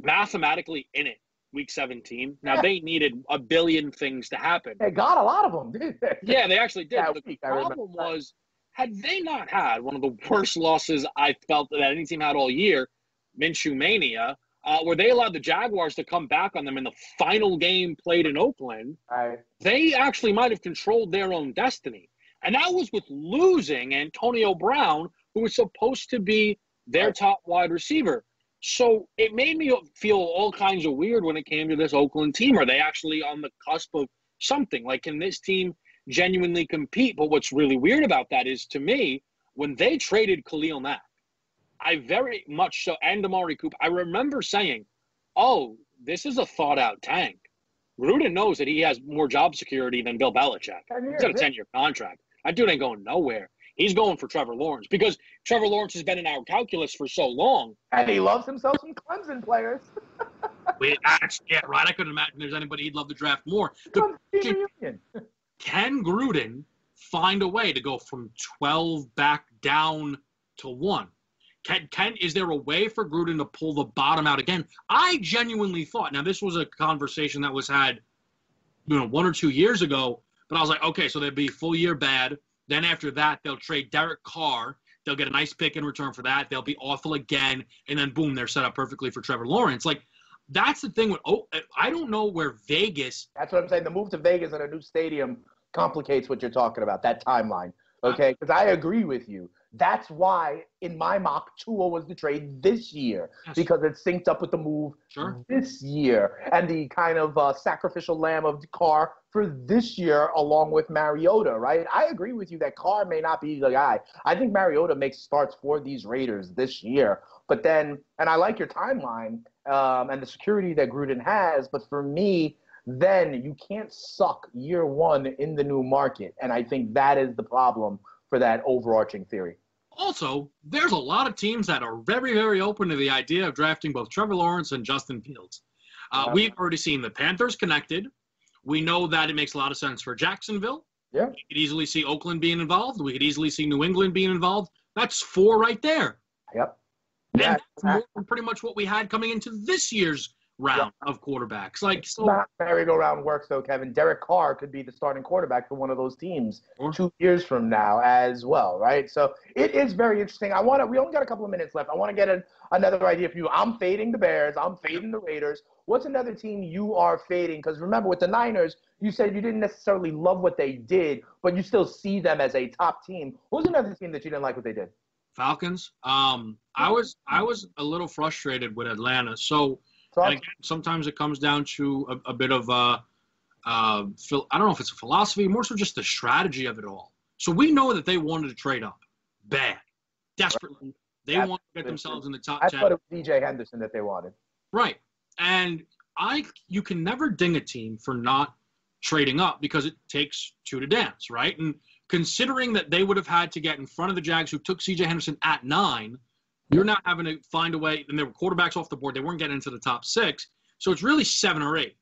mathematically in it week 17. Now they needed a billion things to happen. They got a lot of them, didn't they? Yeah, they actually did. The problem was, had they not had one of the worst losses I felt that any team had all year, Minshew Mania, where they allowed the Jaguars to come back on them in the final game played in Oakland, they actually might have controlled their own destiny. And that was with losing Antonio Brown, who was supposed to be their top wide receiver. So it made me feel all kinds of weird when it came to this Oakland team. Are they actually on the cusp of something? Like, can this team genuinely compete? But what's really weird about that is, to me, when they traded Khalil Mack, I very much so, and Amari Cooper, I remember saying, oh, this is a thought-out tank. Gruden knows that he has more job security than Bill Belichick. He's got a 10-year contract. That dude ain't going nowhere. He's going for Trevor Lawrence because Trevor Lawrence has been in our calculus for so long. And he loves himself some Clemson players. Wait, yeah, right. I couldn't imagine there's anybody he'd love to draft more. Can Gruden find a way to go from 12 back down to 1? Is there a way for Gruden to pull the bottom out again? I genuinely thought, now this was a conversation that was had, 1 or 2 years ago, but I was like, okay, so they'd be full year bad. Then after that, they'll trade Derek Carr. They'll get a nice pick in return for that. They'll be awful again. And then boom, they're set up perfectly for Trevor Lawrence. Like, that's the thing with, I don't know where Vegas. That's what I'm saying. The move to Vegas and a new stadium complicates what you're talking about, that timeline. Okay, because I agree with you. That's why in my mock, Tua was the trade this year, because it synced up with the move this year and the kind of sacrificial lamb of Carr for this year along with Mariota, right? I agree with you that Carr may not be the guy. I think Mariota makes starts for these Raiders this year. But then, and I like your timeline and the security that Gruden has, but for me, then you can't suck year one in the new market. And I think that is the problem for that overarching theory. Also, there's a lot of teams that are very, very open to the idea of drafting both Trevor Lawrence and Justin Fields. We've already seen the Panthers connected. We know that it makes a lot of sense for Jacksonville. Yeah. We could easily see Oakland being involved. We could easily see New England being involved. That's 4 right there. Yep. And that's more than pretty much what we had coming into this year's round of quarterbacks. Like, so not merry-go-round works, though, Kevin. Derek Carr could be the starting quarterback for one of those teams 2 years from now as well, right? So it is very interesting. We only got a couple of minutes left. I want to get another idea from you. I'm fading the Bears. I'm fading the Raiders. What's another team you are fading? Because remember, with the Niners, you said you didn't necessarily love what they did, but you still see them as a top team. Who's another team that you didn't like what they did? Falcons. I was a little frustrated with Atlanta. So and again, sometimes it comes down to a bit of I don't know if it's a philosophy, more so just the strategy of it all. So we know that they wanted to trade up bad, desperately. They wanted to get themselves in the top 10. I thought it was DJ Henderson that they wanted. Right. And you can never ding a team for not trading up because it takes two to dance, right? And considering that they would have had to get in front of the Jags, who took CJ Henderson at 9, you're not having to find a way, and there were quarterbacks off the board. They weren't getting into the top 6, so it's really 7 or 8.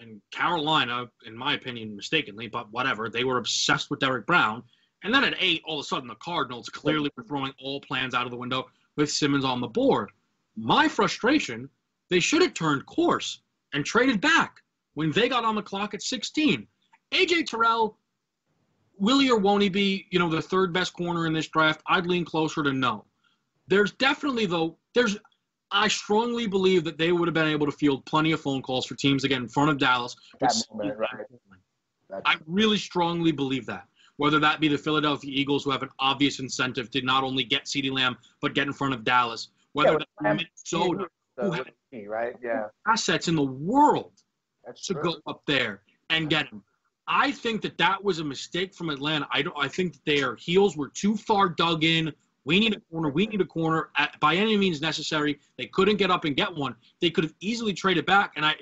And Carolina, in my opinion, mistakenly, but whatever, they were obsessed with Derrick Brown. And then at 8, all of a sudden, the Cardinals clearly were throwing all plans out of the window with Simmons on the board. My frustration, they should have turned course and traded back when they got on the clock at 16. A.J. Terrell, will he or won't he be, the third best corner in this draft? I'd lean closer to no. There's definitely, though, I strongly believe that they would have been able to field plenty of phone calls for teams to get in front of Dallas. I really strongly believe that. Whether that be the Philadelphia Eagles, who have an obvious incentive to not only get CeeDee Lamb, but get in front of Dallas. Whether that be Minnesota, who have assets in the world to go up there and get him. I think that was a mistake from Atlanta. I think that their heels were too far dug in. We need a corner. We need a corner by any means necessary. They couldn't get up and get one. They could have easily traded back. And I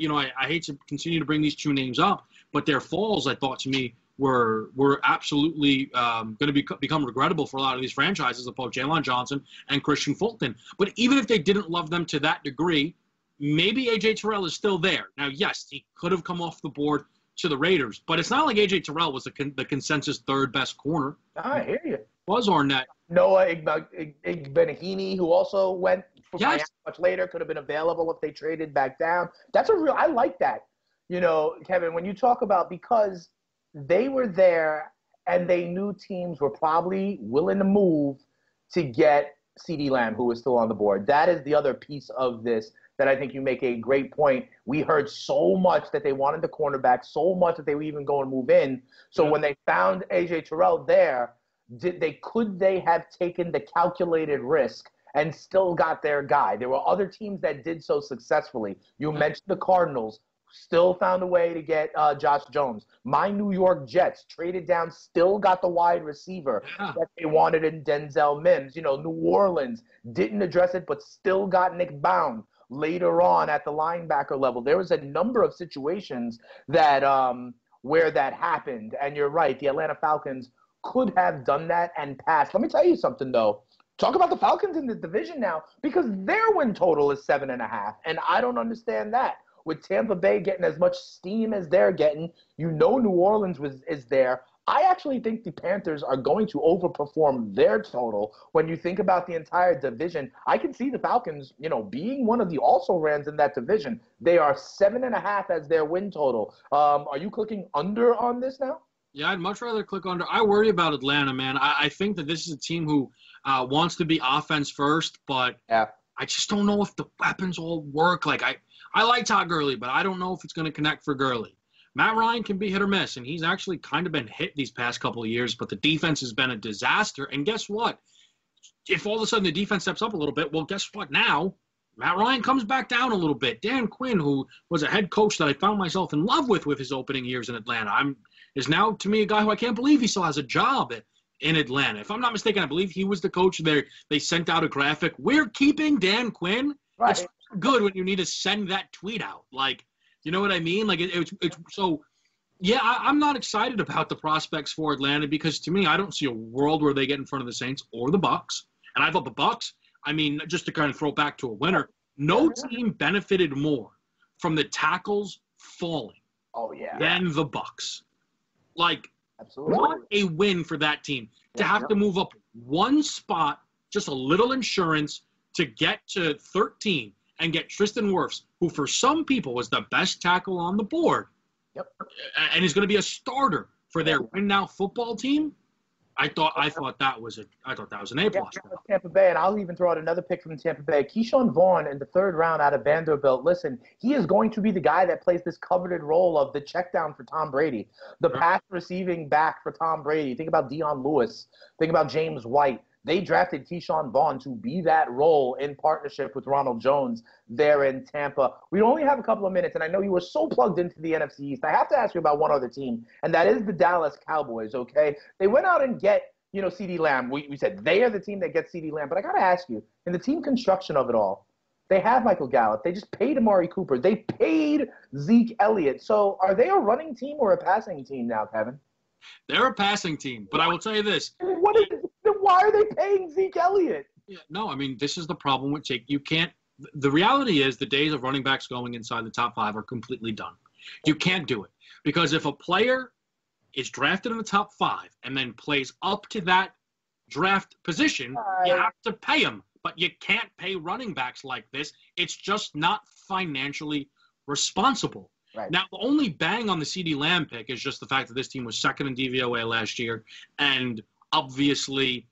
hate to continue to bring these two names up, but their falls, I thought, to me, were absolutely going to become regrettable for a lot of these franchises, both Jalen Johnson and Christian Fulton. But even if they didn't love them to that degree, maybe A.J. Terrell is still there. Now, yes, he could have come off the board to the Raiders, but it's not like A.J. Terrell was the consensus third best corner. I hear you. Was Arnett. Noah Igbenehini, who also went for Miami much later, could have been available if they traded back down. That's I like that. Kevin, when you talk about, because they were there and they knew teams were probably willing to move to get CeeDee Lamb, who was still on the board. That is the other piece of this that I think you make a great point. We heard so much that they wanted the cornerback, so much that they were even going to move in. So when they found A.J. Terrell there, could they have taken the calculated risk and still got their guy? There were other teams that did so successfully. You mentioned the Cardinals, still found a way to get Josh Jones. My New York Jets traded down, still got the wide receiver that they wanted in Denzel Mims. New Orleans didn't address it, but still got Nick Bound later on at the linebacker level. There was a number of situations that where that happened. And you're right, the Atlanta Falcons could have done that and passed. Let me tell you something, though. Talk about the Falcons in the division now, because their win total is 7.5, and I don't understand that. With Tampa Bay getting as much steam as they're getting, you know New Orleans is there. I actually think the Panthers are going to overperform their total. When you think about the entire division, I can see the Falcons, you know, being one of the also-rans in that division. They are 7.5 as their win total. Are you clicking under on this now? Yeah, I'd much rather click under. I worry about Atlanta, man. I think that this is a team who wants to be offense first, but yeah. I just don't know if the weapons all work. Like, I like Todd Gurley, but I don't know if it's going to connect for Gurley. Matt Ryan can be hit or miss, and he's actually kind of been hit these past couple of years, but the defense has been a disaster. And guess what? If all of a sudden the defense steps up a little bit, well, guess what now? Matt Ryan comes back down a little bit. Dan Quinn, who was a head coach that I found myself in love with his opening years in Atlanta, is now, to me, a guy who I can't believe he still has a job in Atlanta. If I'm not mistaken, I believe he was the coach there. They sent out a graphic. We're keeping Dan Quinn. Right. It's good when you need to send that tweet out. Like, you know what I mean? Like, it's so, yeah, I'm not excited about the prospects for Atlanta because, to me, I don't see a world where they get in front of the Saints or the Bucks. And I thought the Bucks, I mean, just to kind of throw back to a winner, no team benefited more from the tackles falling than the Bucks. Like, what a win for that team to have to move up one spot, just a little insurance, to get to 13 and get Tristan Wirfs, who for some people was the best tackle on the board, and is going to be a starter for their Win Now football team. I thought that was an A plus. Yeah, Tampa Bay, and I'll even throw out another pick from Tampa Bay. Keyshawn Vaughn in the third round out of Vanderbilt. Listen, he is going to be the guy that plays this coveted role of the check down for Tom Brady, the pass receiving back for Tom Brady. Think about Dion Lewis. Think about James White. They drafted Keyshawn Vaughn to be that role in partnership with Ronald Jones there in Tampa. We only have a couple of minutes, and I know you were so plugged into the NFC East. I have to ask you about one other team, and that is the Dallas Cowboys, okay? They went out and get, you know, CeeDee Lamb. We said they are the team that gets CeeDee Lamb, but I got to ask you, in the team construction of it all, they have Michael Gallup. They just paid Amari Cooper. They paid Zeke Elliott. So are they a running team or a passing team now, Kevin? They're a passing team, but I will tell you this. What is it? Why are they paying Zeke Elliott? Yeah, no, I mean, this is the problem with Zeke. You can't – the reality is the days of running backs going inside the top five are completely done. You can't do it because if a player is drafted in the top five and then plays up to that draft position, you have to pay him. But you can't pay running backs like this. It's just not financially responsible. Right. Now, the only bang on the CeeDee Lamb pick is just the fact that this team was second in DVOA last year and – obviously,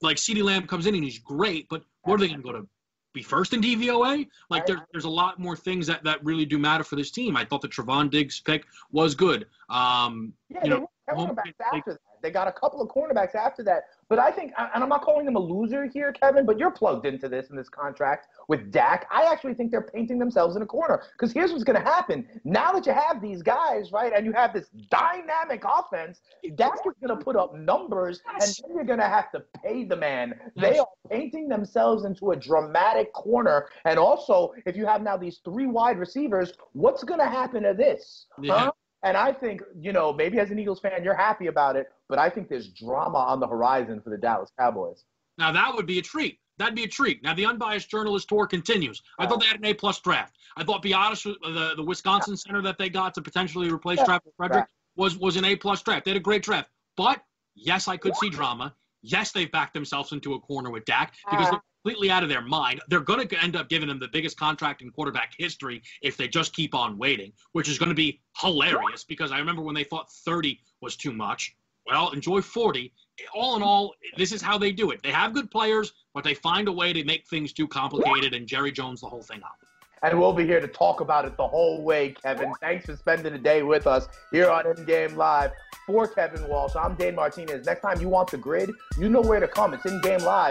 like CeeDee Lamb comes in and he's great, but what are they going to go to be first in DVOA? Like there's a lot more things that really do matter for this team. I thought the Trevon Diggs pick was good. They got a couple of cornerbacks after that, but I think, and I'm not calling them a loser here, Kevin, but you're plugged into this in this contract with Dak. I actually think they're painting themselves in a corner because here's what's going to happen. Now that you have these guys, right, and you have this dynamic offense, Dak is going to put up numbers, and then you're going to have to pay the man. They are painting themselves into a dramatic corner, and also, if you have now these three wide receivers, what's going to happen to this? And I think, you know, maybe as an Eagles fan, you're happy about it, but I think there's drama on the horizon for the Dallas Cowboys. Now, that would be a treat. That'd be a treat. Now, the unbiased journalist tour continues. I thought they had an A-plus draft. I thought, be honest, the Wisconsin center that they got to potentially replace Travis Frederick was an A-plus draft. They had a great draft. But, yes, I could see drama. Yes, they've backed themselves into a corner with Dak because they're completely out of their mind. They're going to end up giving him the biggest contract in quarterback history if they just keep on waiting, which is going to be hilarious because I remember when they thought 30 was too much. Well, enjoy 40. All in all, this is how they do it. They have good players, but they find a way to make things too complicated and Jerry Jones the whole thing up. And we'll be here to talk about it the whole way, Kevin. Thanks for spending the day with us here on In-Game Live. For Kevin Walsh, I'm Dane Martinez. Next time you want the grid, you know where to come. It's In-Game Live.